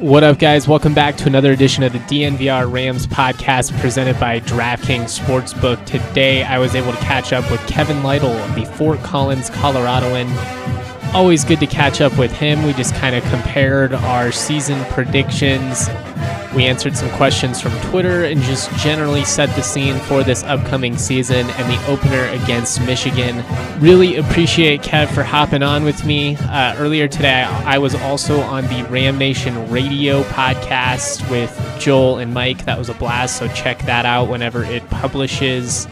What up, guys? Welcome back to another edition of the DNVR Rams podcast presented by DraftKings Sportsbook. Today, I was able to catch up with Kevin Lytle of the Fort Collins Coloradoan. Always good to catch up with him. We just kind of compared our season predictions. We answered some questions from Twitter and just generally set the scene for this upcoming season and the opener against Michigan. Really appreciate Kev for hopping on with me. Earlier today, I was also on the Ram Nation radio podcast with Joel and Mike. That was a blast, so check that out whenever it publishes.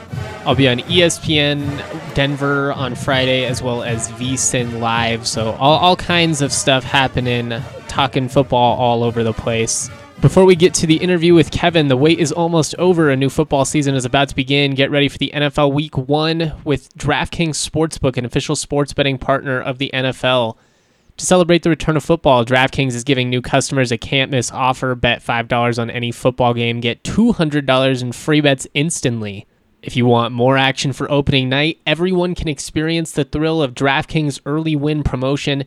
I'll be on ESPN Denver on Friday, as well as VSiN Live. So all kinds of stuff happening, talking football all over the place. Before we get to the interview with Kevin, the wait is almost over. A new football season is about to begin. Get ready for the NFL Week 1 with DraftKings Sportsbook, an official sports betting partner of the NFL. To celebrate the return of football, DraftKings is giving new customers a can't-miss offer. Bet $5 on any football game. Get $200 in free bets instantly. If you want more action for opening night, everyone can experience the thrill of DraftKings early win promotion.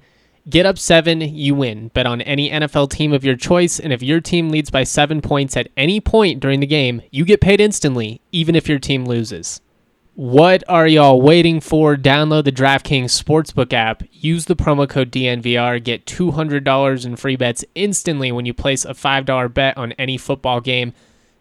Get up 7, you win. Bet on any NFL team of your choice, and if your team leads by 7 points at any point during the game, you get paid instantly, even if your team loses. What are y'all waiting for? Download the DraftKings Sportsbook app. Use the promo code DNVR. Get $200 in free bets instantly when you place a $5 bet on any football game.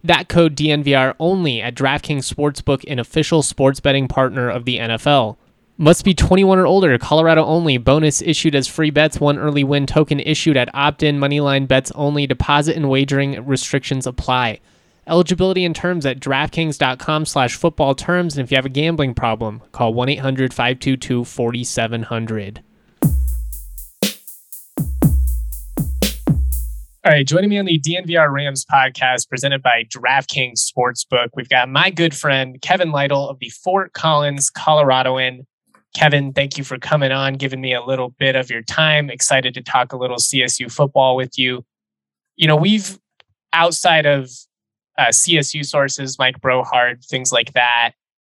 That code DNVR only at DraftKings Sportsbook, an official sports betting partner of the NFL. Must be 21 or older, Colorado only. Bonus issued as free bets, one early win token issued at opt-in, moneyline bets only. Deposit and wagering restrictions apply. Eligibility and terms at DraftKings.com/football terms. And if you have a gambling problem, call 1-800-522-4700. All right, joining me on the DNVR Rams podcast presented by DraftKings Sportsbook, we've got my good friend, Kevin Lytle of the Fort Collins Coloradoan. Kevin, thank you for coming on, giving me a little bit of your time. Excited to talk a little CSU football with you. You know, we've, outside of CSU sources, Mike Brohard, things like that,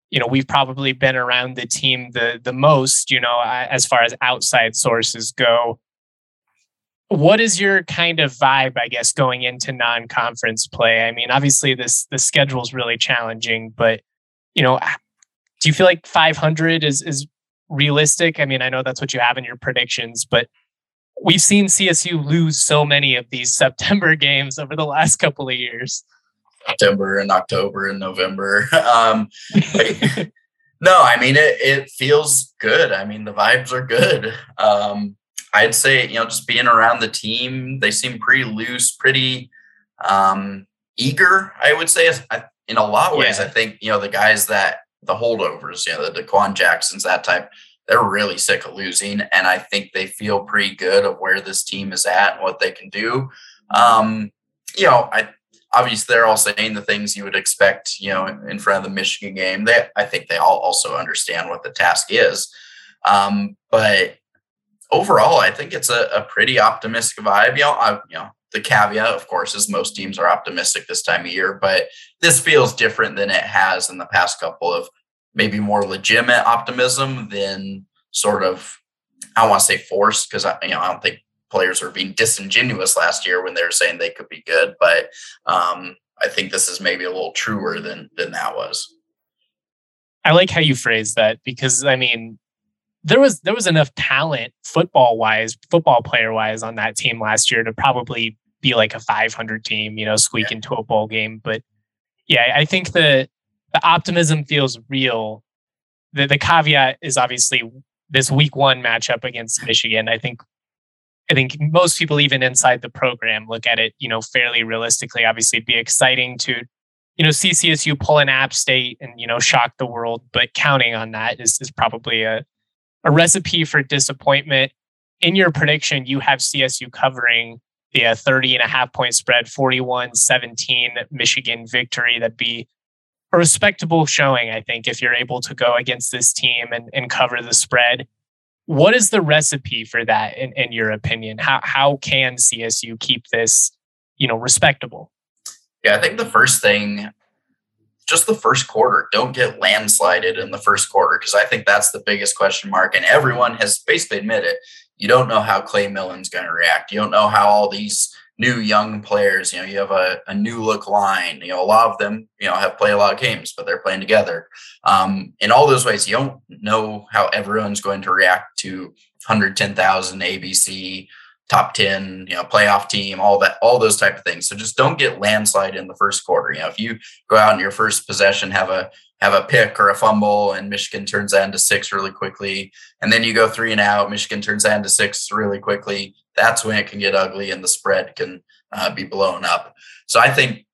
you know, we've probably been around the team the most, you know, as far as outside sources go. What is your kind of vibe, I guess, going into non-conference play? I mean, obviously, the schedule is really challenging, but, you know, do you feel like 500 is realistic? I mean, I know that's what you have in your predictions, but we've seen CSU lose so many of these September games over the last couple of years. September and October and November. No, I mean, it feels good. I mean, the vibes are good. I'd say, you know, just being around the team, they seem pretty loose, pretty eager, I would say, in a lot of ways. Yeah. I think, you know, the guys that the holdovers, you know, the Daquan Jacksons, that type, they're really sick of losing. And I think they feel pretty good of where this team is at and what they can do. You know, obviously they're all saying the things you would expect, you know, in front of the Michigan game. I think they all also understand what the task is. But overall, I think it's a pretty optimistic vibe. You know, the caveat, of course, is most teams are optimistic this time of year, but this feels different than it has in the past couple of maybe more legitimate optimism than sort of, I don't want to say forced, because I don't think players were being disingenuous last year when they were saying they could be good, but I think this is maybe a little truer than that was. I like how you phrased that, because I mean, there was enough talent football player wise on that team last year to probably be like a 500 team, squeak into a bowl game. But yeah, I think the optimism feels real. The caveat is obviously this week one matchup against Michigan. I think most people, even inside the program, look at it, fairly realistically. Obviously, it'd be exciting to, see CSU pull an App State and, shock the world. But counting on that is probably a recipe for disappointment. In your prediction, you have CSU covering the 30.5-point spread, 41-17 Michigan victory. That'd be a respectable showing, I think, if you're able to go against this team and cover the spread. What is the recipe for that, in your opinion? How can CSU keep this, respectable? Yeah, I think the first thing, just the first quarter, don't get landslided in the first quarter, because I think that's the biggest question mark. And everyone has basically admitted it. You don't know how Clay Millen's going to react. You don't know how all these new young players, you have a new look line, a lot of them, have played a lot of games, but they're playing together. In all those ways, you don't know how everyone's going to react to 110,000 ABC, top 10, playoff team, all those type of things. So just don't get landslide in the first quarter. If you go out in your first possession, have a pick or a fumble, and Michigan turns that into six really quickly, and then you go three and out, Michigan turns that into six really quickly, that's when it can get ugly and the spread can be blown up. So I think,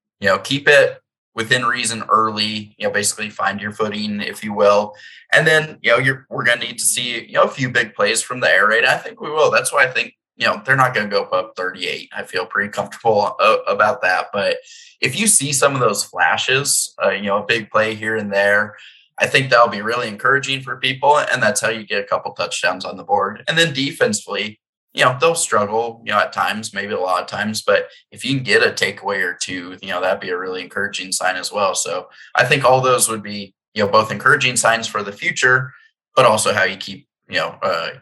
keep it within reason early, basically find your footing, if you will. And then, we're going to need to see, a few big plays from the air raid. I think we will. That's why I think, they're not going to go up 38. I feel pretty comfortable about that. But if you see some of those flashes, a big play here and there, I think that'll be really encouraging for people. And that's how you get a couple touchdowns on the board. And then defensively, they'll struggle, at times, maybe a lot of times, but if you can get a takeaway or two, that'd be a really encouraging sign as well. So I think all those would be, both encouraging signs for the future, but also how you keep, the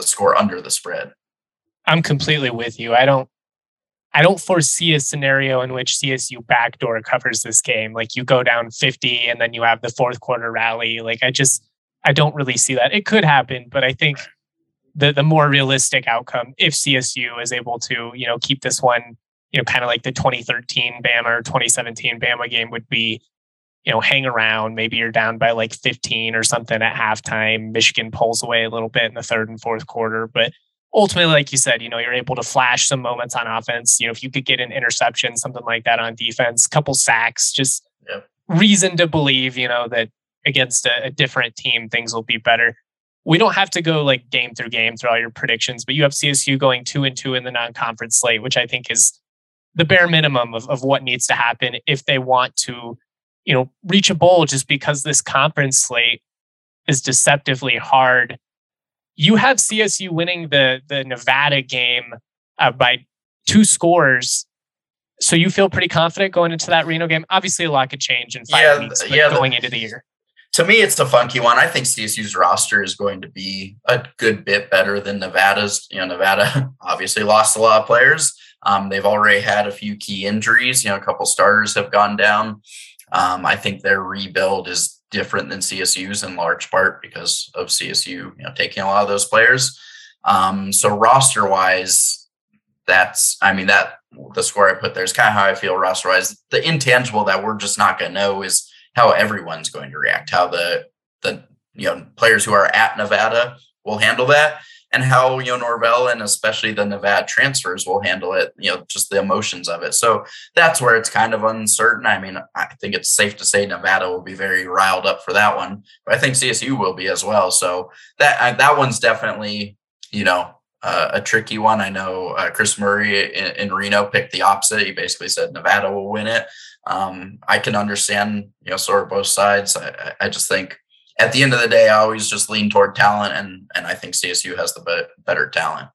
score under the spread. I'm completely with you. I don't foresee a scenario in which CSU backdoor covers this game. Like, you go down 50 and then you have the fourth quarter rally. Like, I don't really see that. It could happen, but I think the more realistic outcome, if CSU is able to, keep this one, kind of like the 2013 Bama or 2017 Bama game, would be, hang around. Maybe you're down by like 15 or something at halftime. Michigan pulls away a little bit in the third and fourth quarter. But ultimately, like you said, you're able to flash some moments on offense. If you could get an interception, something like that on defense, couple sacks, just reason to believe, that against a different team, things will be better. We don't have to go like game through game through all your predictions, but you have CSU going 2-2 in the non-conference slate, which I think is the bare minimum of what needs to happen if they want to, reach a bowl, just because this conference slate is deceptively hard. You have CSU winning the Nevada game by 2 scores. So you feel pretty confident going into that Reno game. Obviously, a lot could change in 5 weeks, but going into the year. To me, it's a funky one. I think CSU's roster is going to be a good bit better than Nevada's. Nevada obviously lost a lot of players. They've already had a few key injuries. A couple starters have gone down. I think their rebuild is different than CSU's in large part because of CSU, taking a lot of those players. So roster-wise, the score I put there is kind of how I feel roster-wise. The intangible that we're just not going to know is how everyone's going to react, how the players who are at Nevada will handle that, and how Norvell and especially the Nevada transfers will handle it, just the emotions of it. So that's where it's kind of uncertain. I think it's safe to say Nevada will be very riled up for that one, but I think CSU will be as well. So that one's definitely, a tricky one. I know Chris Murray in Reno picked the opposite. He basically said Nevada will win it. I can understand, sort of both sides. I just think at the end of the day, I always just lean toward talent, and I think CSU has the better talent.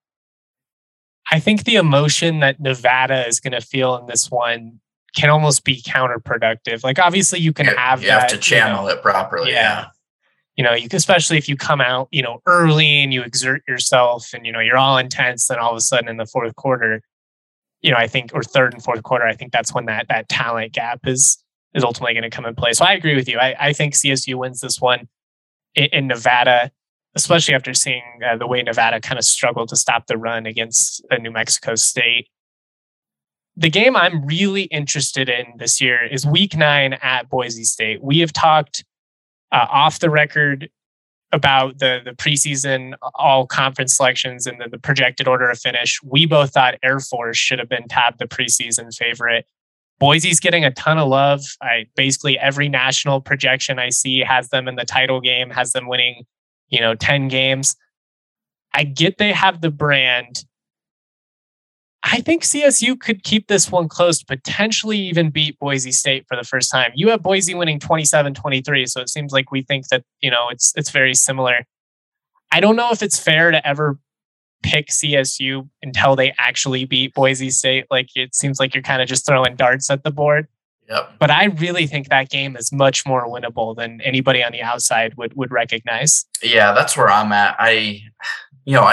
I think the emotion that Nevada is going to feel in this one can almost be counterproductive. Like, obviously, you can have you that. You have to channel it properly. Yeah. You can, especially if you come out, early and you exert yourself and, you're all intense, then all of a sudden in the fourth quarter, I think, or third and fourth quarter, I think that's when that talent gap is ultimately going to come in play. So I agree with you. I think CSU wins this one in Nevada. especially after seeing the way Nevada kind of struggled to stop the run against New Mexico State. The game I'm really interested in this year is Week 9 at Boise State. We have talked off the record about the preseason all-conference selections and the projected order of finish. We both thought Air Force should have been tabbed the preseason favorite. Boise's getting a ton of love. Basically, every national projection I see has them in the title game, has them winning, 10 games. I get they have the brand. I think CSU could keep this one close, potentially even beat Boise State for the first time. You have Boise winning 27-23, so it seems like we think that, it's very similar. I don't know if it's fair to ever pick CSU until they actually beat Boise State. It seems like you're kind of just throwing darts at the board. Yep. But I really think that game is much more winnable than anybody on the outside would recognize. Yeah, that's where I'm at. I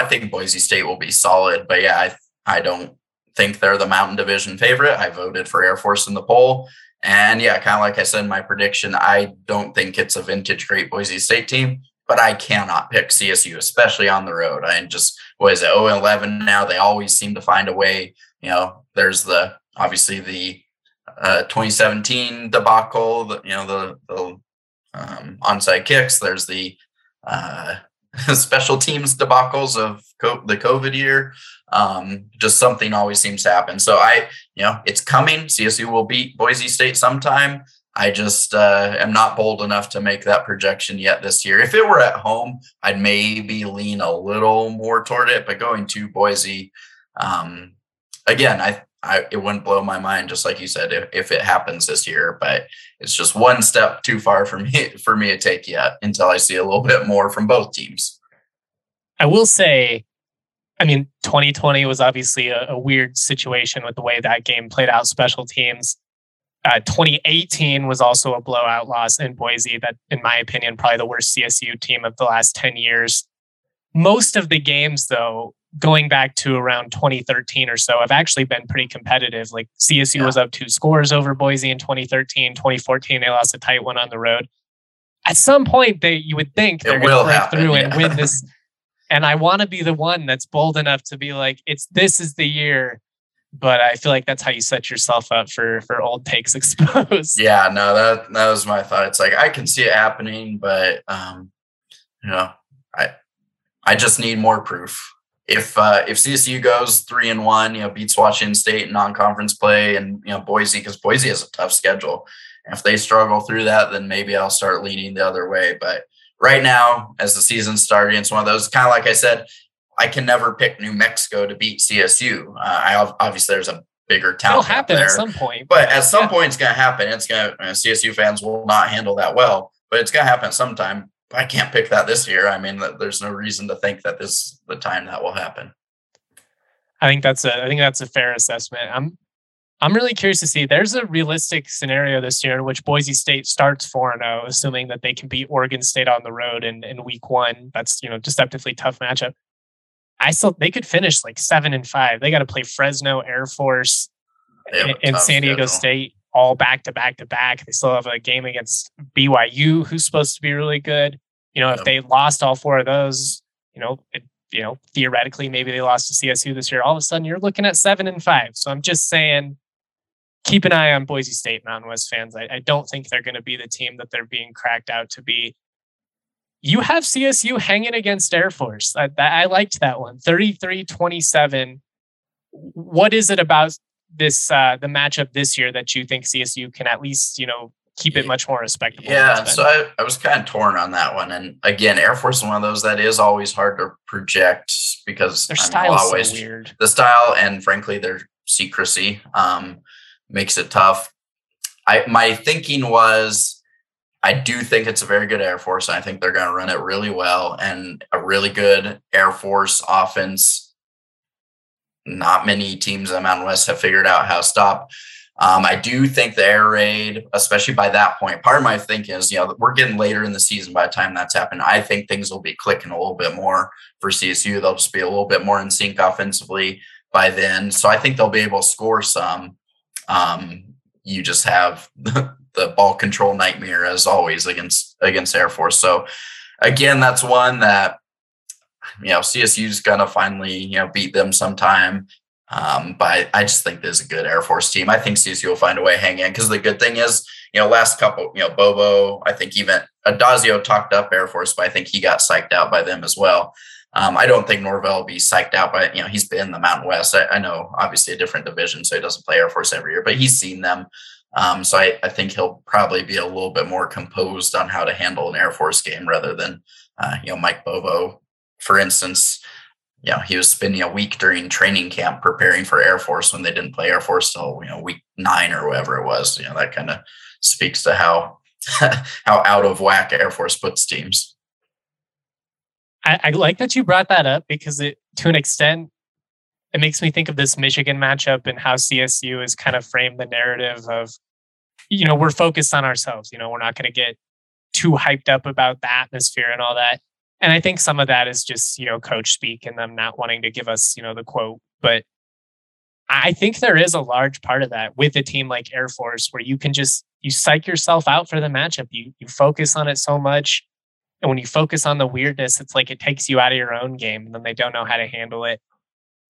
think Boise State will be solid, but yeah, I don't think they're the Mountain Division favorite. I voted for Air Force in the poll. And yeah, kind of like I said in my prediction, I don't think it's a vintage great Boise State team. But I cannot pick CSU, especially on the road. I just, 0-11 now? They always seem to find a way. There's the 2017 debacle, the onside kicks. There's the special teams debacles of the COVID year. Just something always seems to happen. So it's coming. CSU will beat Boise State sometime. I just am not bold enough to make that projection yet this year. If it were at home, I'd maybe lean a little more toward it. But going to Boise, again, it wouldn't blow my mind, just like you said, if it happens this year. But it's just one step too far for me to take yet until I see a little bit more from both teams. I will say, 2020 was obviously a weird situation with the way that game played out, special teams. 2018 was also a blowout loss in Boise that, in my opinion, probably the worst CSU team of the last 10 years. Most of the games, though, going back to around 2013 or so, have actually been pretty competitive. CSU was up 2 scores over Boise in 2013. 2014, they lost a tight one on the road. At some point, you would think they're going to break through and win this. And I want to be the one that's bold enough to be like, this is the year. But I feel like that's how you set yourself up for old takes exposed. Yeah, no, that was my thought. It's like, I can see it happening, but, I just need more proof. If CSU goes 3-1, beats Washington State in non-conference play and, Boise, because Boise has a tough schedule. And if they struggle through that, then maybe I'll start leaning the other way. But right now, as the season's starting, it's one of those, kind of like I said, I can never pick New Mexico to beat CSU. Obviously, there's a bigger talent. It'll happen at some point. But at some point, it's going to happen. CSU fans will not handle that well, but it's going to happen sometime. I can't pick that this year. There's no reason to think that this is the time that will happen. I think that's a fair assessment. I'm really curious to see. There's a realistic scenario this year in which Boise State starts 4-0, assuming that they can beat Oregon State on the road in Week 1. That's deceptively tough matchup. They could finish 7-5. They got to play Fresno, Air Force, and San Diego State all back to back. They still have a game against BYU, who's supposed to be really good. If they lost all 4 of those, theoretically, maybe they lost to CSU this year. All of a sudden, you're looking at 7-5. So I'm just saying, keep an eye on Boise State, Mountain West fans. I don't think they're going to be the team that they're being cracked out to be. You have CSU hanging against Air Force. I liked that one. 33-27. What is it about this, the matchup this year that you think CSU can at least, keep it much more respectable? Yeah, so I was kind of torn on that one. And again, Air Force is one of those that is always hard to project because their style's always so weird. The style and, frankly, their secrecy makes it tough. My thinking was, I do think it's a very good Air Force, and I think they're going to run it really well. And a really good Air Force offense, not many teams in the Mountain West have figured out how to stop. I do think the air raid, especially by that point, part of my thinking is, we're getting later in the season by the time that's happened. I think things will be clicking a little bit more for CSU. They'll just be a little bit more in sync offensively by then. So I think they'll be able to score some. You just have the ball control nightmare as always against Air Force. So again, that's one that CSU's going to finally, beat them sometime. But I just think there's a good Air Force team. I think CSU will find a way to hang in, because the good thing is, last couple, Bobo, I think even Adazio talked up Air Force, but I think he got psyched out by them as well. I don't think Norvell will be psyched out by, he's been in the Mountain West. I know obviously a different division, so he doesn't play Air Force every year, but he's seen them. So I think he'll probably be a little bit more composed on how to handle an Air Force game rather than, Mike Bobo, for instance. He was spending a week during training camp preparing for Air Force when they didn't play Air Force till, week 9 or whatever it was. That kind of speaks to how how out of whack Air Force puts teams. I like that you brought that up, because it, to an extent, it makes me think of this Michigan matchup and how CSU has kind of framed the narrative of, we're focused on ourselves. We're not going to get too hyped up about the atmosphere and all that. And I think some of that is just, coach speak and them not wanting to give us, the quote. But I think there is a large part of that with a team like Air Force, where you can just, you psych yourself out for the matchup. You focus on it so much. And when you focus on the weirdness, it's like it takes you out of your own game, and then they don't know how to handle it.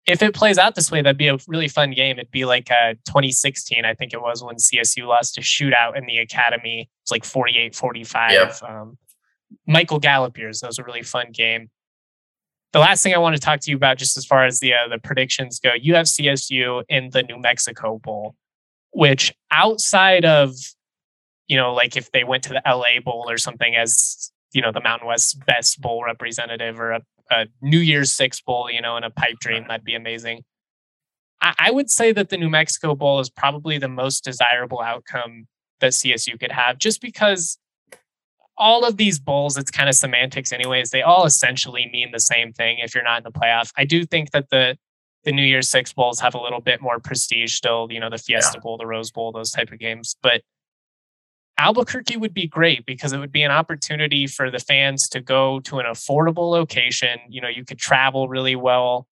If it plays out this way, that'd be a really fun game. It'd be like 2016, I think it was, when CSU lost a shootout in the academy. It's like 48-45. Yeah. Michael Gallupiers. That was a really fun game. The last thing I want to talk to you about, just as far as the predictions go, you have CSU in the New Mexico Bowl, which outside of, like if they went to the LA Bowl or something as, the Mountain West's best bowl representative, or a New Year's Six Bowl, in a pipe dream, that'd be amazing. I would say that the New Mexico Bowl is probably the most desirable outcome that CSU could have, just because all of these bowls, it's kind of semantics anyways. They all essentially mean the same thing if you're not in the playoff. I do think that the New Year's Six bowls have a little bit more prestige still, the Fiesta Bowl, the Rose Bowl, those type of games. But Albuquerque would be great, because it would be an opportunity for the fans to go to an affordable location. You could travel really well,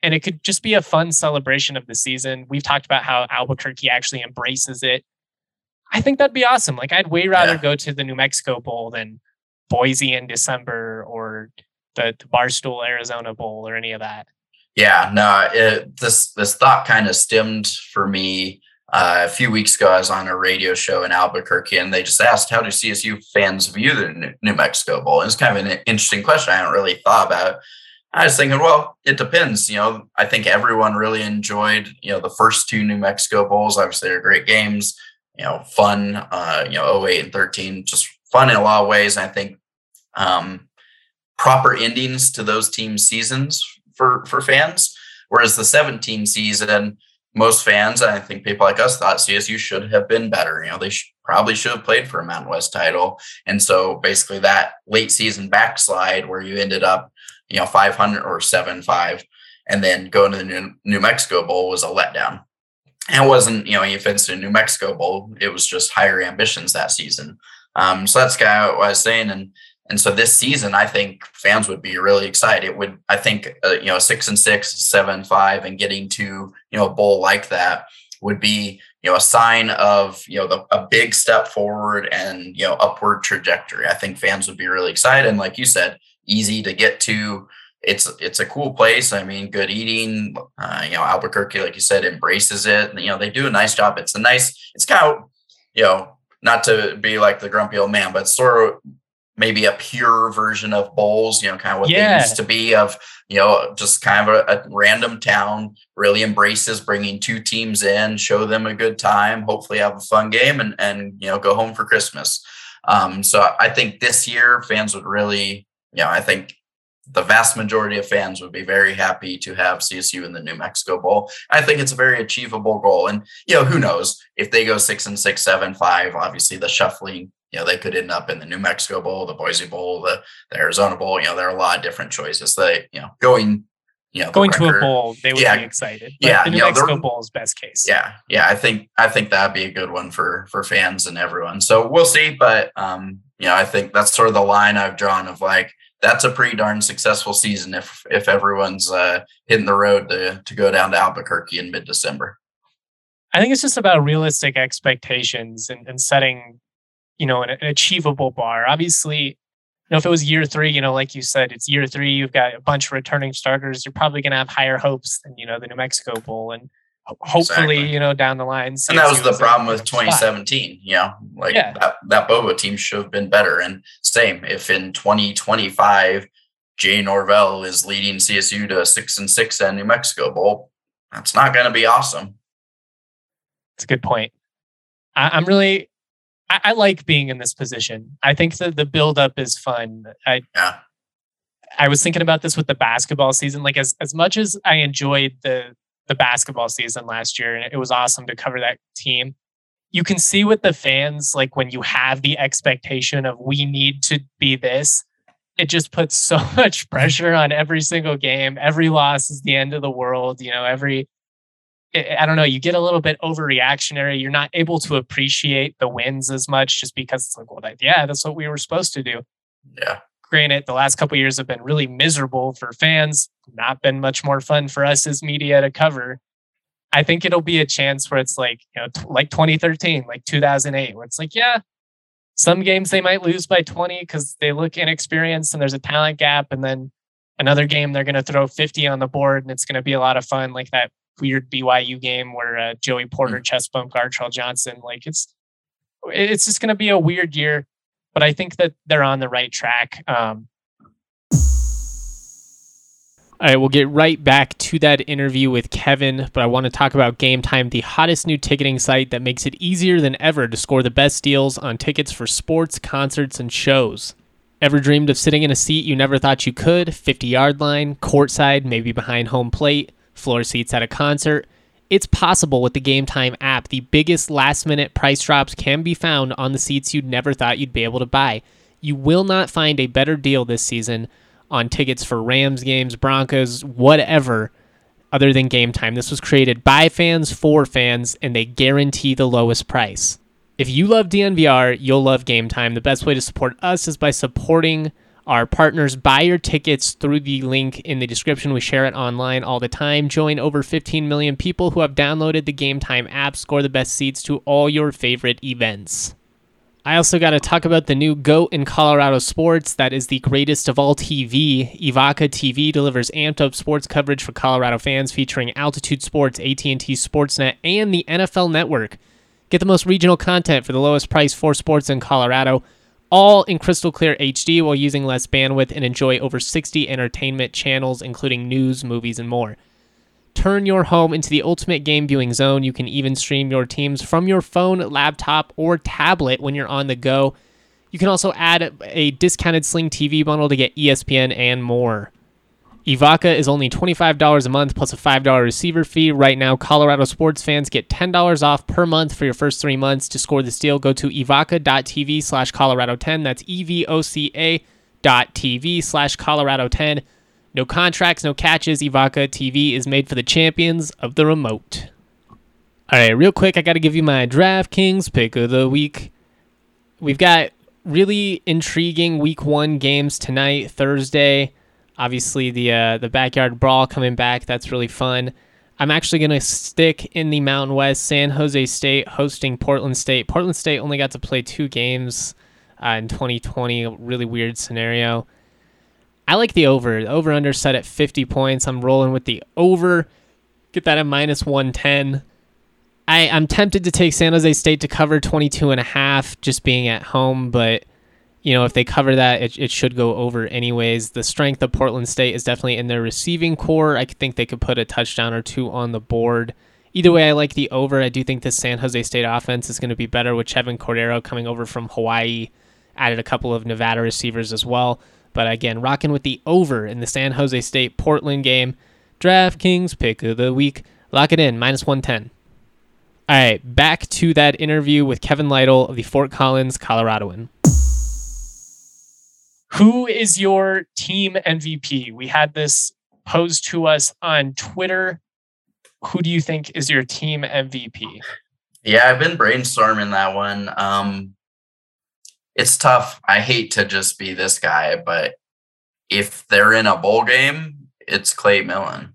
and it could just be a fun celebration of the season. We've talked about how Albuquerque actually embraces it. I think that'd be awesome. Like, I'd way rather go to the New Mexico Bowl than Boise in December, or the Barstool Arizona Bowl, or any of that. Yeah, no, this thought kind of stemmed for me. A few weeks ago, I was on a radio show in Albuquerque, and they just asked, how do CSU fans view the New Mexico Bowl? And it's kind of an interesting question. I hadn't really thought about it. I was thinking, well, it depends. I think everyone really enjoyed, the first two New Mexico Bowls. Obviously, they're great games. Fun, 08 and 13, just fun in a lot of ways. And I think proper endings to those team seasons for fans. Whereas the 17 season, most fans, and I think people like us, thought CSU should have been better. They probably should have played for a Mountain West title. And so basically that late season backslide where you ended up, 500 or 7-5, and then going to the New Mexico Bowl was a letdown. And it wasn't, any offense to New Mexico Bowl. It was just higher ambitions that season. So that's kind of what I was saying. And so this season, I think fans would be really excited. It would, I think, 6-6, 7-5, and getting to, a bowl like that would be, a sign of, a big step forward and, upward trajectory. I think fans would be really excited. And like you said, easy to get to. It's a cool place. I mean, good eating, Albuquerque, like you said, embraces it. They do a nice job. It's kind of, not to be like the grumpy old man, but sort of maybe a pure version of bowls, kind of what they used to be of, just kind of a random town. Really embraces bringing two teams in, show them a good time, hopefully have a fun game, and go home for Christmas. So I think this year fans would really, I think the vast majority of fans would be very happy to have CSU in the New Mexico Bowl. I think it's a very achievable goal. And, who knows if they go 6-6, 7-5, obviously the shuffling, they could end up in the New Mexico Bowl, the Boise Bowl, the Arizona Bowl. There are a lot of different choices. They, going, going to a bowl, they would be excited. But the New Mexico Bowl is best case. Yeah. I think that'd be a good one for fans and everyone. So we'll see. But, I think that's sort of the line I've drawn of like, that's a pretty darn successful season if everyone's hitting the road to go down to Albuquerque in mid-December. I think it's just about realistic expectations and setting, an achievable bar. Obviously, know, if it was year three, you know, like you said, it's year three, you've got a bunch of returning starters. You're probably going to have higher hopes than, you know, the New Mexico Bowl and hopefully, you know, down the line. And that was the problem with 2017, you know, like that Bobo team should have been better. And same, if in 2025, Jay Norvell is leading CSU to 6-6 at New Mexico Bowl, that's not going to be awesome. That's a good point. I like being in this position. I think that the buildup is fun. I was thinking about this with the basketball season. Like as much as I enjoyed the basketball season last year, and it was awesome to cover that team, you can see with the fans, like when you have the expectation of we need to be this, it just puts so much pressure on every single game. Every loss is the end of the world. You know, I don't know, you get a little bit overreactionary. You're not able to appreciate the wins as much just because it's like, well, that's what we were supposed to do. Yeah. Granted, the last couple of years have been really miserable for fans, not been much more fun for us as media to cover. I think it'll be a chance where it's like, you know, like 2013, like 2008, where it's like, yeah, some games they might lose by 20 because they look inexperienced and there's a talent gap. And then another game, they're going to throw 50 on the board and it's going to be a lot of fun. Like that weird BYU game where Joey Porter chest bumped Gartrell Johnson. Like it's just going to be a weird year, but I think that they're on the right track. All right, we'll get right back to that interview with Kevin, but I want to talk about Game Time, the hottest new ticketing site that makes it easier than ever to score the best deals on tickets for sports, concerts, and shows. Ever dreamed of sitting in a seat you never thought you could? 50-yard line, courtside, maybe behind home plate, floor seats at a concert. It's possible with the Game Time app. The biggest last-minute price drops can be found on the seats you never thought you'd be able to buy. You will not find a better deal this season on tickets for Rams games, Broncos, whatever, other than Game Time. This was created by fans for fans, and they guarantee the lowest price. If you love DNVR, you'll love Game Time. The best way to support us is by supporting our partners. Buy your tickets through the link in the description. We share it online all the time. Join over 15 million people who have downloaded the Game Time app. Score the best seats to all your favorite events. I also got to talk about the new GOAT in Colorado sports. That is the greatest of all TV. Ivaca TV delivers amped-up sports coverage for Colorado fans featuring Altitude Sports, AT&T Sportsnet, and the NFL Network. Get the most regional content for the lowest price for sports in Colorado, all in crystal clear HD while using less bandwidth, and enjoy over 60 entertainment channels, including news, movies, and more. Turn your home into the ultimate game viewing zone. You can even stream your teams from your phone, laptop, or tablet when you're on the go. You can also add a discounted Sling TV bundle to get ESPN and more. Ivaca is only $25 a month plus a $5 receiver fee. Right now, Colorado sports fans get $10 off per month for your first 3 months. To score this deal, go to ivaca.tv/Colorado10. That's EVOCA.tv/Colorado10. No contracts, no catches. Ivaca TV is made for the champions of the remote. All right, real quick, I got to give you my DraftKings pick of the week. We've got really intriguing Week 1 games tonight, Thursday. Obviously, the Backyard Brawl coming back. That's really fun. I'm actually going to stick in the Mountain West. San Jose State hosting Portland State. Portland State only got to play 2 games in 2020. A really weird scenario. I like the over. The over-under set at 50 points. I'm rolling with the over. Get that at -110. I'm tempted to take San Jose State to cover 22.5 just being at home, but you know, if they cover that, it should go over anyways. The strength of Portland State is definitely in their receiving core. I think they could put a touchdown or 2 on the board. Either way, I like the over. I do think this San Jose State offense is going to be better with Chevin Cordero coming over from Hawaii. Added a couple of Nevada receivers as well. But again, rocking with the over in the San Jose State-Portland game. DraftKings pick of the week. Lock it in, -110. All right, back to that interview with Kevin Lytle of the Fort Collins Coloradoan. Who is your team MVP? We had this posed to us on Twitter. Who do you think is your team MVP? Yeah, I've been brainstorming that one. It's tough. I hate to just be this guy, but if they're in a bowl game, it's Clay Millen.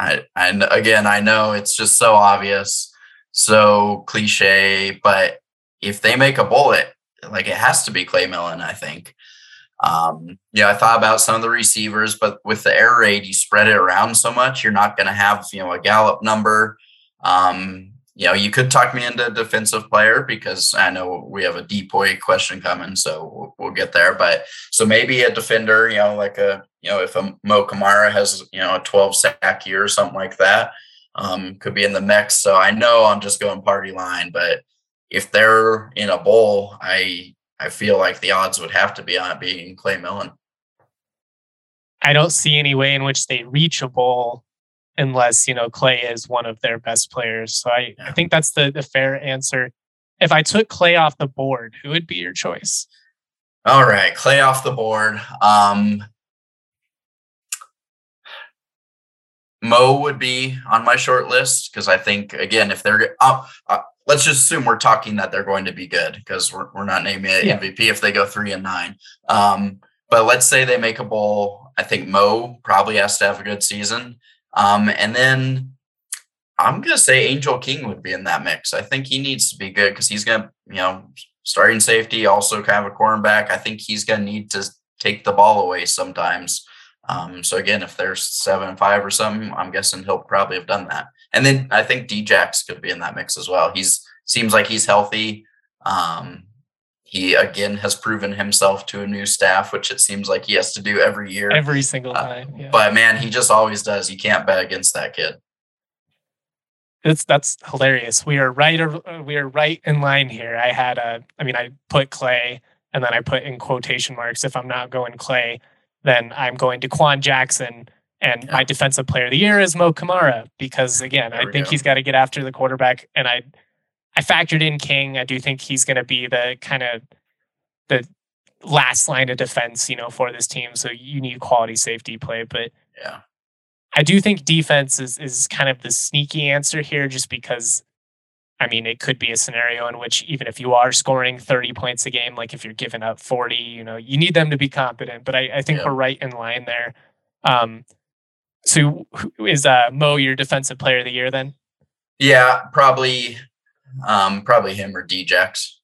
I know it's just so obvious, so cliche, but if they make a bowl, it has to be Clay Millen, I think. I thought about some of the receivers, but with the air raid, you spread it around so much, you're not going to have, a Gallup number. You could talk me into a defensive player because I know we have a DPOY question coming, so we'll get there. But so maybe a defender, if a Mo Kamara has, a 12 sack year or something like that, could be in the mix. So I know I'm just going party line, but if they're in a bowl, I feel like the odds would have to be on it being Clay Millen. I don't see any way in which they reach a bowl unless, Clay is one of their best players. So I think that's the fair answer. If I took Clay off the board, who would be your choice? All right, Clay off the board. Mo would be on my short list because I think, again, if they're let's just assume we're talking that they're going to be good because we're not naming it MVP if they go 3-9. But let's say they make a bowl. I think Mo probably has to have a good season. And then I'm going to say Angel King would be in that mix. I think he needs to be good because he's going to, starting safety, also kind of a cornerback. I think he's going to need to take the ball away sometimes. So again, if they're 7-5 or something, I'm guessing he'll probably have done that. And then I think D-Jax could be in that mix as well. He's seems like he's healthy. He, again, has proven himself to a new staff, which it seems like he has to do every year. Every single time. Yeah. But, man, he just always does. You can't bet against that kid. That's hilarious. We are right in line here. I put Clay, and then I put in quotation marks, if I'm not going Clay, then I'm going Daquan Jackson. And my defensive player of the year is Mo Kamara, because again, I think he's got to get after the quarterback. And I factored in King. I do think he's going to be the kind of the last line of defense, for this team. So you need quality safety play, but I do think defense is kind of the sneaky answer here, just because, it could be a scenario in which even if you are scoring 30 points a game, like if you're giving up 40, you need them to be competent, but I think we're right in line there. So is Mo your defensive player of the year then? Yeah, probably him or D-Jax.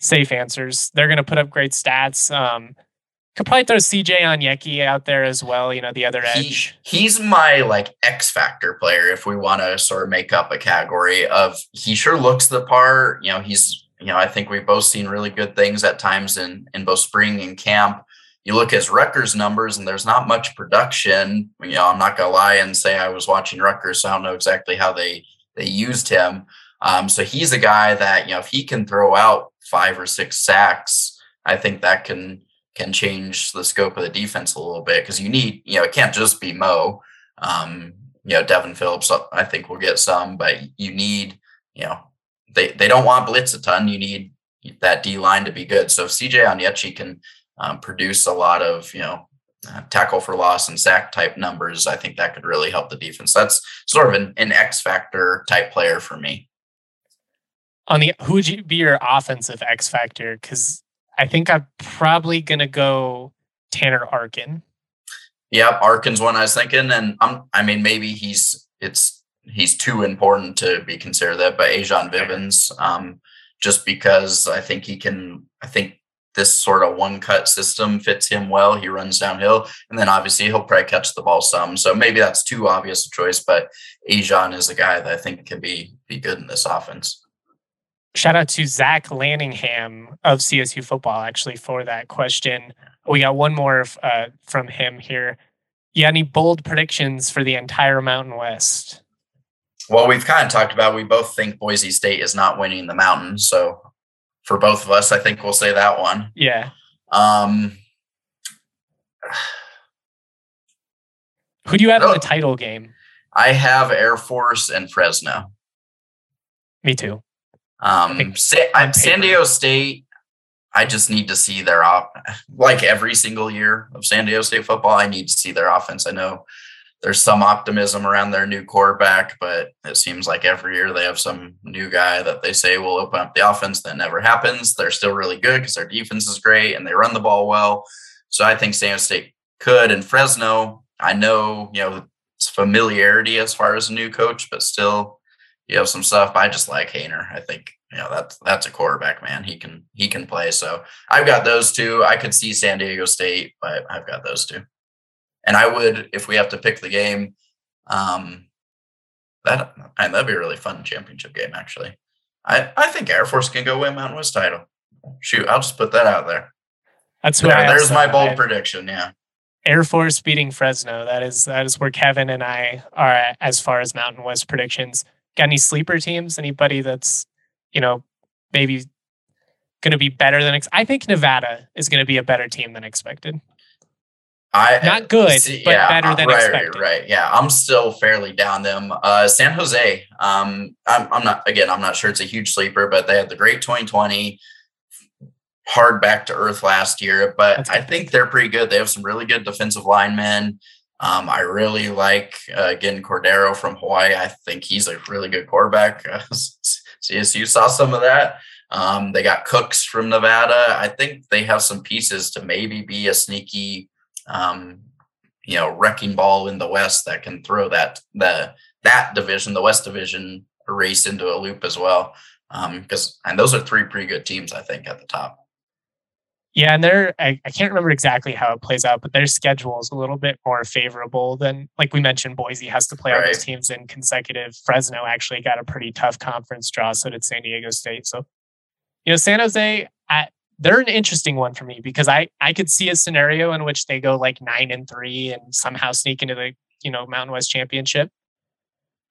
Safe answers. They're going to put up great stats. Could probably throw CJ Onyechi out there as well, the other edge. He's my X-Factor player if we want to sort of make up a category of he sure looks the part. He's, I think we've both seen really good things at times in both spring and camp. You look at his Rutgers numbers and there's not much production. I'm not going to lie and say I was watching Rutgers, so I don't know exactly how they used him. So he's a guy that, if he can throw out 5 or 6 sacks, I think that can change the scope of the defense a little bit because you need, it can't just be Mo. Devin Phillips, I think will get some, but you need, they don't want blitz a ton. You need that D line to be good. So if CJ Onyechi can produce a lot of, tackle for loss and sack type numbers, I think that could really help the defense. That's sort of an X factor type player for me. Who would you be your offensive X factor? Because I think I'm probably going to go Tanner Arkin. Yeah, Arkin's one I was thinking, and maybe he's too important to be considered that, but Ajon Vivens, just because I think he can. I think this sort of one cut system fits him well. He runs downhill, and then obviously he'll probably catch the ball some. So maybe that's too obvious a choice, but Ajon is a guy that I think can be good in this offense. Shout out to Zach Lanningham of CSU Football, actually, for that question. We got one more from him here. You got any bold predictions for the entire Mountain West? Well, we've kind of talked about, we both think Boise State is not winning the Mountain. So for both of us, I think we'll say that one. Yeah. Who do you have in the title game? I have Air Force and Fresno. Me too. San Diego State, I just need to see their every single year of San Diego State football, I need to see their offense. I know there's some optimism around their new quarterback, but it seems like every year they have some new guy that they say will open up the offense. That never happens. They're still really good because their defense is great and they run the ball well. So I think San Diego State could. And Fresno, I know, it's familiarity as far as a new coach, but still, you have some stuff. I just like Haener. I think you know, that's a quarterback, man. He can play. So I've got those two. I could see San Diego State, but I've got those two. And I would, if we have to pick the game, that'd be a really fun championship game, actually. I think Air Force can go win Mountain West title. Shoot, I'll just put that out there. That's what there's my bold prediction. Yeah, Air Force beating Fresno. That is where Kevin and I are at, as far as Mountain West predictions. Got any sleeper teams? Anybody that's, you know, maybe going to be better than? I think Nevada is going to be a better team than expected. Not good, but better than expected. Right. Yeah, I'm still fairly down them. San Jose. I'm not sure it's a huge sleeper, but they had the great 2020. Hard back to earth last year, but I think they're pretty good. They have some really good defensive linemen. I really like, again, Cordero from Hawaii. I think he's a really good quarterback. CSU saw some of that. They got Cooks from Nevada. I think they have some pieces to maybe be a sneaky, wrecking ball in the West that can throw that division, the West Division, race into a loop as well. And those are three pretty good teams, I think, at the top. Yeah, and I can't remember exactly how it plays out, but their schedule is a little bit more favorable than, like we mentioned, Boise has to play all those teams in consecutive. Fresno actually got a pretty tough conference draw, so did San Diego State. So, San Jose, they're an interesting one for me because I could see a scenario in which they go like 9-3 and somehow sneak into the, Mountain West Championship.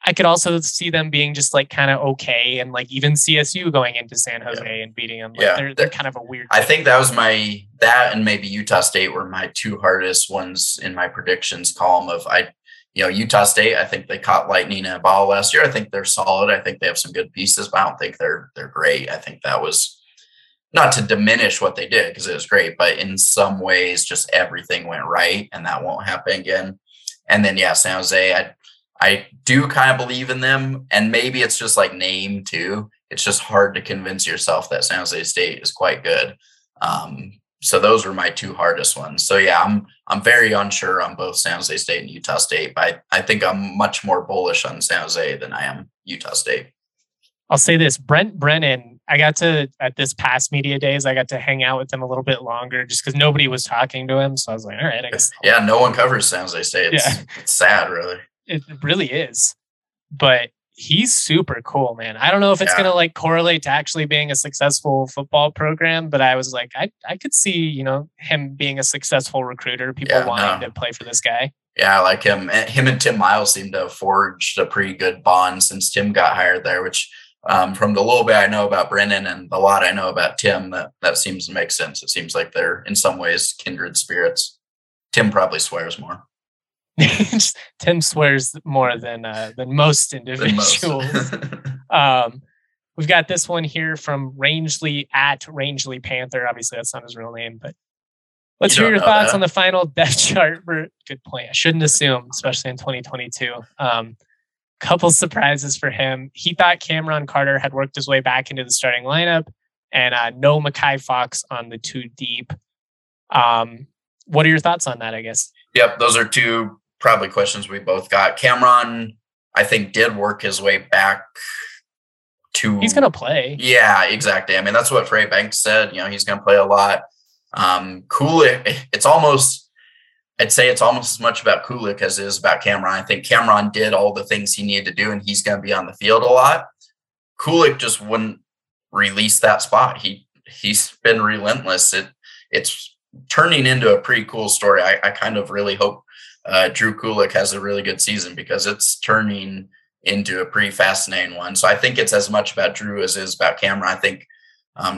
I could also see them being just like kind of okay, and like even CSU going into San Jose and beating them. Like they're kind of a weird. I think that was that and maybe Utah State were my two hardest ones in my predictions column of Utah State. I think they caught lightning in a bottle last year. I think they're solid. I think they have some good pieces, but I don't think they're great. I think that was not to diminish what they did because it was great, but in some ways, just everything went right, and that won't happen again. And then San Jose, I do kind of believe in them, and maybe it's just like name too. It's just hard to convince yourself that San Jose State is quite good. So those were my two hardest ones. So I'm very unsure on both San Jose State and Utah State, but I think I'm much more bullish on San Jose than I am Utah State. I'll say this, Brent Brennan, at this past media days, I got to hang out with him a little bit longer just because nobody was talking to him. So I was like, all right, I guess. Yeah, no one covers San Jose State. It's sad, really. It really is, but he's super cool, man. I don't know if it's going to like correlate to actually being a successful football program, but I was like, I could see, him being a successful recruiter, people wanting to play for this guy. Yeah. I like him. Him and Tim Miles seem to have forged a pretty good bond since Tim got hired there, which from the little bit I know about Brennan and the lot I know about Tim, that seems to make sense. It seems like they're in some ways kindred spirits. Tim probably swears more. Tim swears more than most individuals. We've got this one here from Rangeley at Rangeley Panther. Obviously, that's not his real name, but let's hear your thoughts on the final depth chart. Good point. I shouldn't assume, especially in 2022. Couple surprises for him. He thought Cameron Carter had worked his way back into the starting lineup, and no Makai Fox on the two deep. What are your thoughts on that, I guess? Yep, those are two probably questions we both got. Cameron, I think, did work his way back to... He's going to play. Yeah, exactly. I mean, that's what Freddie Banks said. He's going to play a lot. Kulik, it's almost as much about Kulik as it is about Cameron. I think Cameron did all the things he needed to do, and he's going to be on the field a lot. Kulik just wouldn't release that spot. He's been relentless. It's turning into a pretty cool story. I kind of really hope Drew Kulik has a really good season because it's turning into a pretty fascinating one. So I think it's as much about Drew as it is about Cameron. I think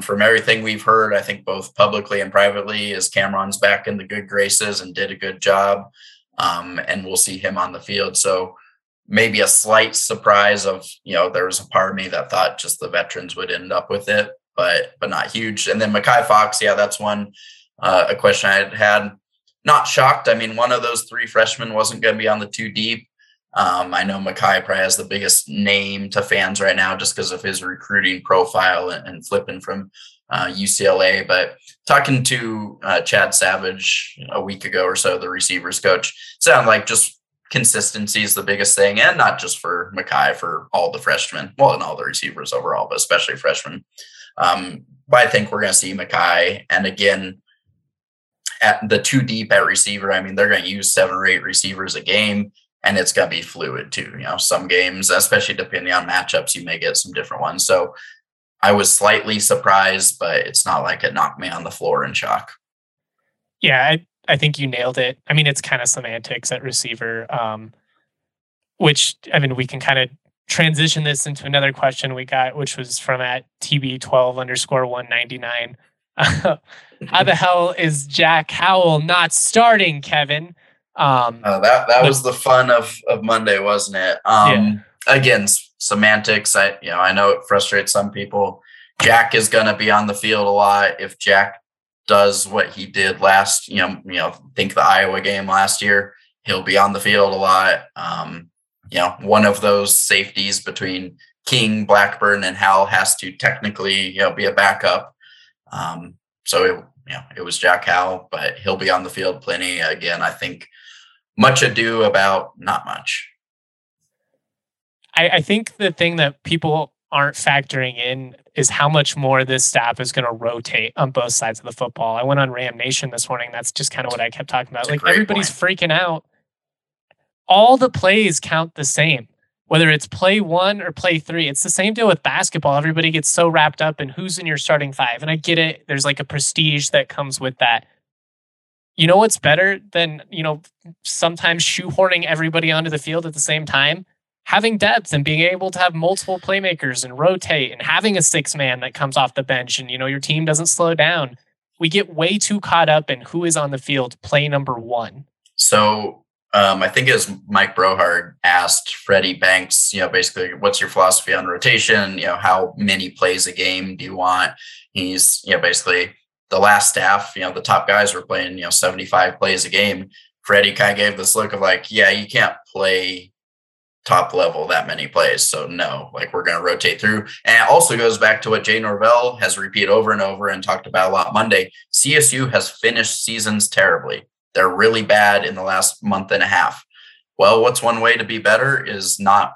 from everything we've heard, I think both publicly and privately, is Cameron's back in the good graces and did a good job. And we'll see him on the field. So maybe a slight surprise of, there was a part of me that thought just the veterans would end up with it, but not huge. And then Makai Fox. Yeah, that's one. A question I had, not shocked. I mean, one of those three freshmen wasn't going to be on the two deep. I know Makai probably has the biggest name to fans right now just because of his recruiting profile and flipping from UCLA. But talking to Chad Savage a week ago or so, the receivers coach, sounded like just consistency is the biggest thing, and not just for Makai, for all the freshmen, well, and all the receivers overall, but especially freshmen. But I think we're going to see Makai, and again, at the two deep at receiver, I mean, they're going to use 7 or 8 receivers a game, and it's going to be fluid too. You know, some games, especially depending on matchups, you may get some different ones. So I was slightly surprised, but it's not like it knocked me on the floor in shock. Yeah, I think you nailed it. I mean, it's kind of semantics at receiver, which, I mean, we can kind of transition this into another question we got, which was from at TB12_199. How the hell is Jack Howell not starting, Kevin? That was the fun of Monday, wasn't it? Again, semantics. I know it frustrates some people. Jack is going to be on the field a lot. If Jack does what he did last, think the Iowa game last year, he'll be on the field a lot. One of those safeties between King, Blackburn, and Howell has to technically, be a backup. It was Jack Howell, but he'll be on the field plenty. Again, I think much ado about not much. I think the thing that people aren't factoring in is how much more this staff is going to rotate on both sides of the football. I went on Ram Nation this morning. That's just kind of what I kept talking about. Like, everybody's freaking out. All the plays count the same, whether it's play 1 or play 3. It's the same deal with basketball. Everybody gets so wrapped up in who's in your starting 5. And I get it. There's like a prestige that comes with that. You know what's better than, sometimes shoehorning everybody onto the field at the same time? Having depth and being able to have multiple playmakers and rotate and having a 6-man that comes off the bench and, your team doesn't slow down. We get way too caught up in who is on the field, play number 1. So I think it was Mike Brohard asked Freddie Banks, basically, what's your philosophy on rotation? How many plays a game do you want? He's, basically the last staff, the top guys were playing, 75 plays a game. Freddie kind of gave this look of like, yeah, you can't play top level that many plays. So no, we're going to rotate through. And it also goes back to what Jay Norvell has repeated over and over and talked about a lot Monday. CSU has finished seasons terribly. They're really bad in the last month and a half. Well, what's one way to be better is not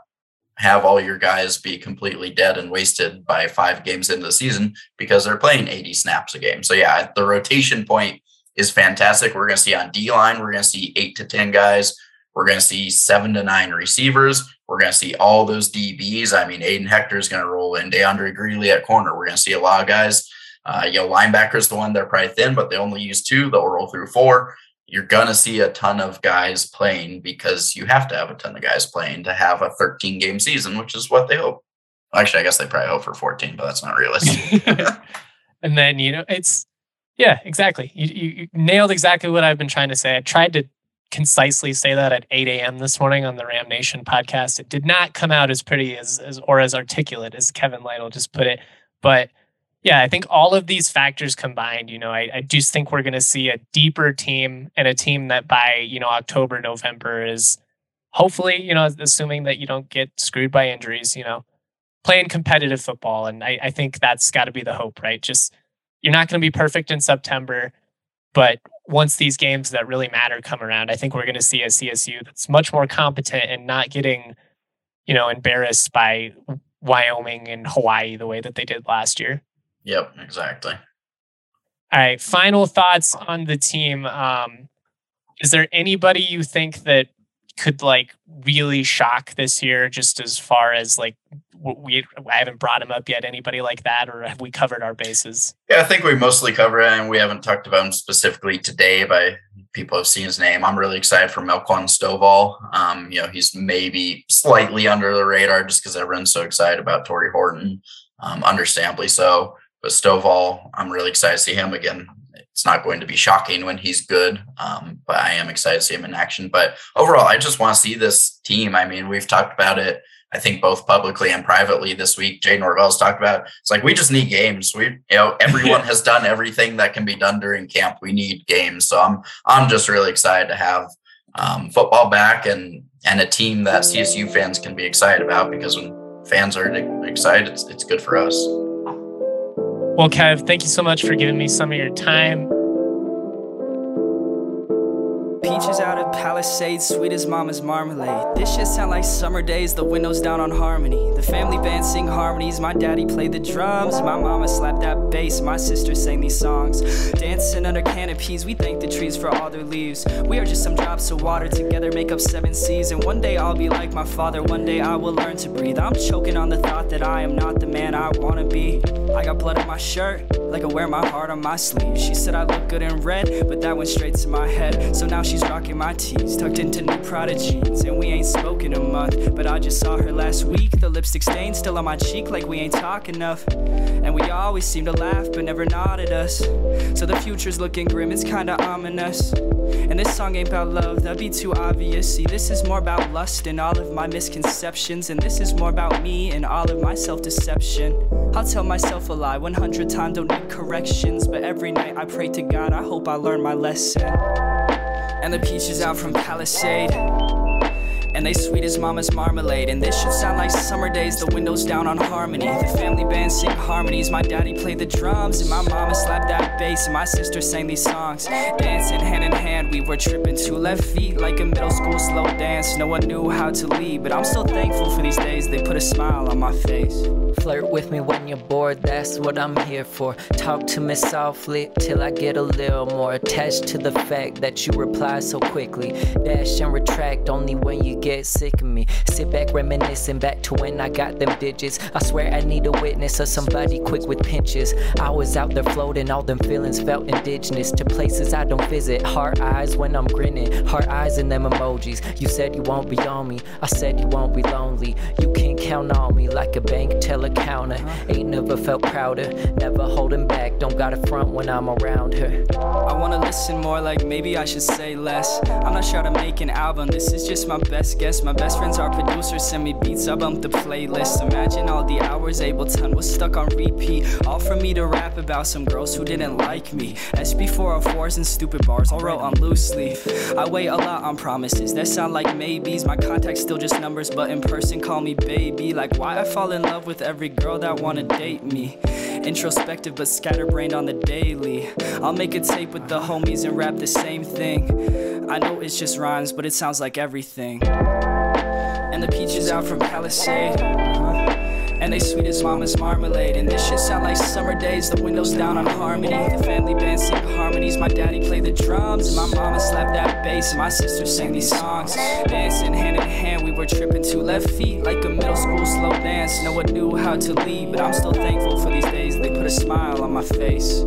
have all your guys be completely dead and wasted by 5 games into the season because they're playing 80 snaps a game. So yeah, the rotation point is fantastic. We're going to see on D-line, we're going to see 8 to 10 guys. We're going to see 7 to 9 receivers. We're going to see all those DBs. I mean, Aiden Hector is going to roll in. DeAndre Greeley at corner. We're going to see a lot of guys. Linebacker's the one they're probably thin, but they only use 2. They'll roll through 4. You're going to see a ton of guys playing because you have to have a ton of guys playing to have a 13-game season, which is what they hope. Actually, I guess they probably hope for 14, but that's not realistic. And then, it's... Yeah, exactly. You nailed exactly what I've been trying to say. I tried to concisely say that at 8 a.m. this morning on the Ram Nation podcast. It did not come out as pretty as articulate as Kevin Lytle just put it. But yeah, I think all of these factors combined, I just think we're going to see a deeper team and a team that by, October, November is hopefully, assuming that you don't get screwed by injuries, playing competitive football. And I think that's got to be the hope, right? Just you're not going to be perfect in September, but once these games that really matter come around, I think we're going to see a CSU that's much more competent and not getting, embarrassed by Wyoming and Hawaii the way that they did last year. Yep, exactly. All right. Final thoughts on the team. Is there anybody you think that could really shock this year just as far as I haven't brought him up yet, anybody like that, or have we covered our bases? Yeah, I think we mostly covered it, and we haven't talked about him specifically today, but people have seen his name. I'm really excited for Melquan Stovall. He's maybe slightly under the radar just because everyone's so excited about Torrey Horton, understandably so. But Stovall, I'm really excited to see him again. It's not going to be shocking when he's good, but I am excited to see him in action. But overall, I just want to see this team. I mean, we've talked about it, I think, both publicly and privately this week. Jay Norvell's talked about it. It's we just need games. We, everyone has done everything that can be done during camp. We need games. So I'm just really excited to have football back and a team that CSU fans can be excited about, because when fans are excited, it's good for us. Well, Kev, thank you so much for giving me some of your time. Peaches out of Palisades, sweet as mama's marmalade. This shit sound like summer days, the windows down on Harmony. The family band sing harmonies, my daddy played the drums. My mama slapped that bass, my sister sang these songs. Dancing under canopies, we thank the trees for all their leaves. We are just some drops of water, together make up seven seas. And one day I'll be like my father, one day I will learn to breathe. I'm choking on the thought that I am not the man I wanna be. I got blood on my shirt, like I wear my heart on my sleeve. She said I look good in red, but that went straight to my head. So now she's rocking my tees, tucked into new Prada jeans. And we ain't spoken a month, but I just saw her last week. The lipstick stain still on my cheek, like we ain't talking enough. And we always seem to laugh, but never nod at us. So the future's looking grim, it's kinda ominous. And this song ain't about love, that'd be too obvious. See, this is more about lust and all of my misconceptions. And this is more about me and all of my self-deception. I'll tell myself a lie 100 times, don't need corrections. But every night I pray to God, I hope I learn my lesson. And the peaches out from Palisade, and they sweet as mama's marmalade. And this should sound like summer days, the windows down on Harmony. The family band sing harmonies, my daddy played the drums. And my mama slapped that bass, and my sister sang these songs. Dancing hand in hand, we were tripping to left feet, like a middle school slow dance. No one knew how to lead, but I'm still thankful for these days. They put a smile on my face. Flirt with me when you're bored, that's what I'm here for. Talk to me softly, till I get a little more attached to the fact that you reply so quickly. Dash and retract only when you get sick of me. Sit back reminiscing back to when I got them digits. I swear I need a witness or somebody quick with pinches. I was out there floating, all them feelings felt indigenous to places I don't visit. Hard eyes when I'm grinning, hard eyes in them emojis. You said you won't be on me, I said you won't be lonely. You can count on me like a bank teller counter. Ain't never felt prouder, never holding back. Don't gotta front when I'm around her. I wanna listen more, like maybe I should say less. I'm not sure how to make an album, this is just my best guess. My best friends are producers, send me beats, I bump the playlist. Imagine all the hours Ableton was stuck on repeat, all for me to rap about some girls who didn't like me. SB404s and stupid bars all wrote on loose leaf. I wait a lot on promises that sound like maybes. My contacts still just numbers, but in person call me baby. Like why I fall in love with every girl that wanna date me. Introspective but scatterbrained on the daily. I'll make a tape with the homies and rap the same thing. I know it's just rhymes, but it sounds like everything. And the peaches out from Palisade, and they sweet as mama's marmalade. And this shit sound like summer days, the windows down on Harmony. The family band sing harmonies, my daddy played the drums. And my mama slapped that bass, and my sister sang these songs. Dancing hand in hand, we were tripping to left feet, like a middle school slow dance. No one knew how to lead, but I'm still thankful for these days. They put a smile on my face.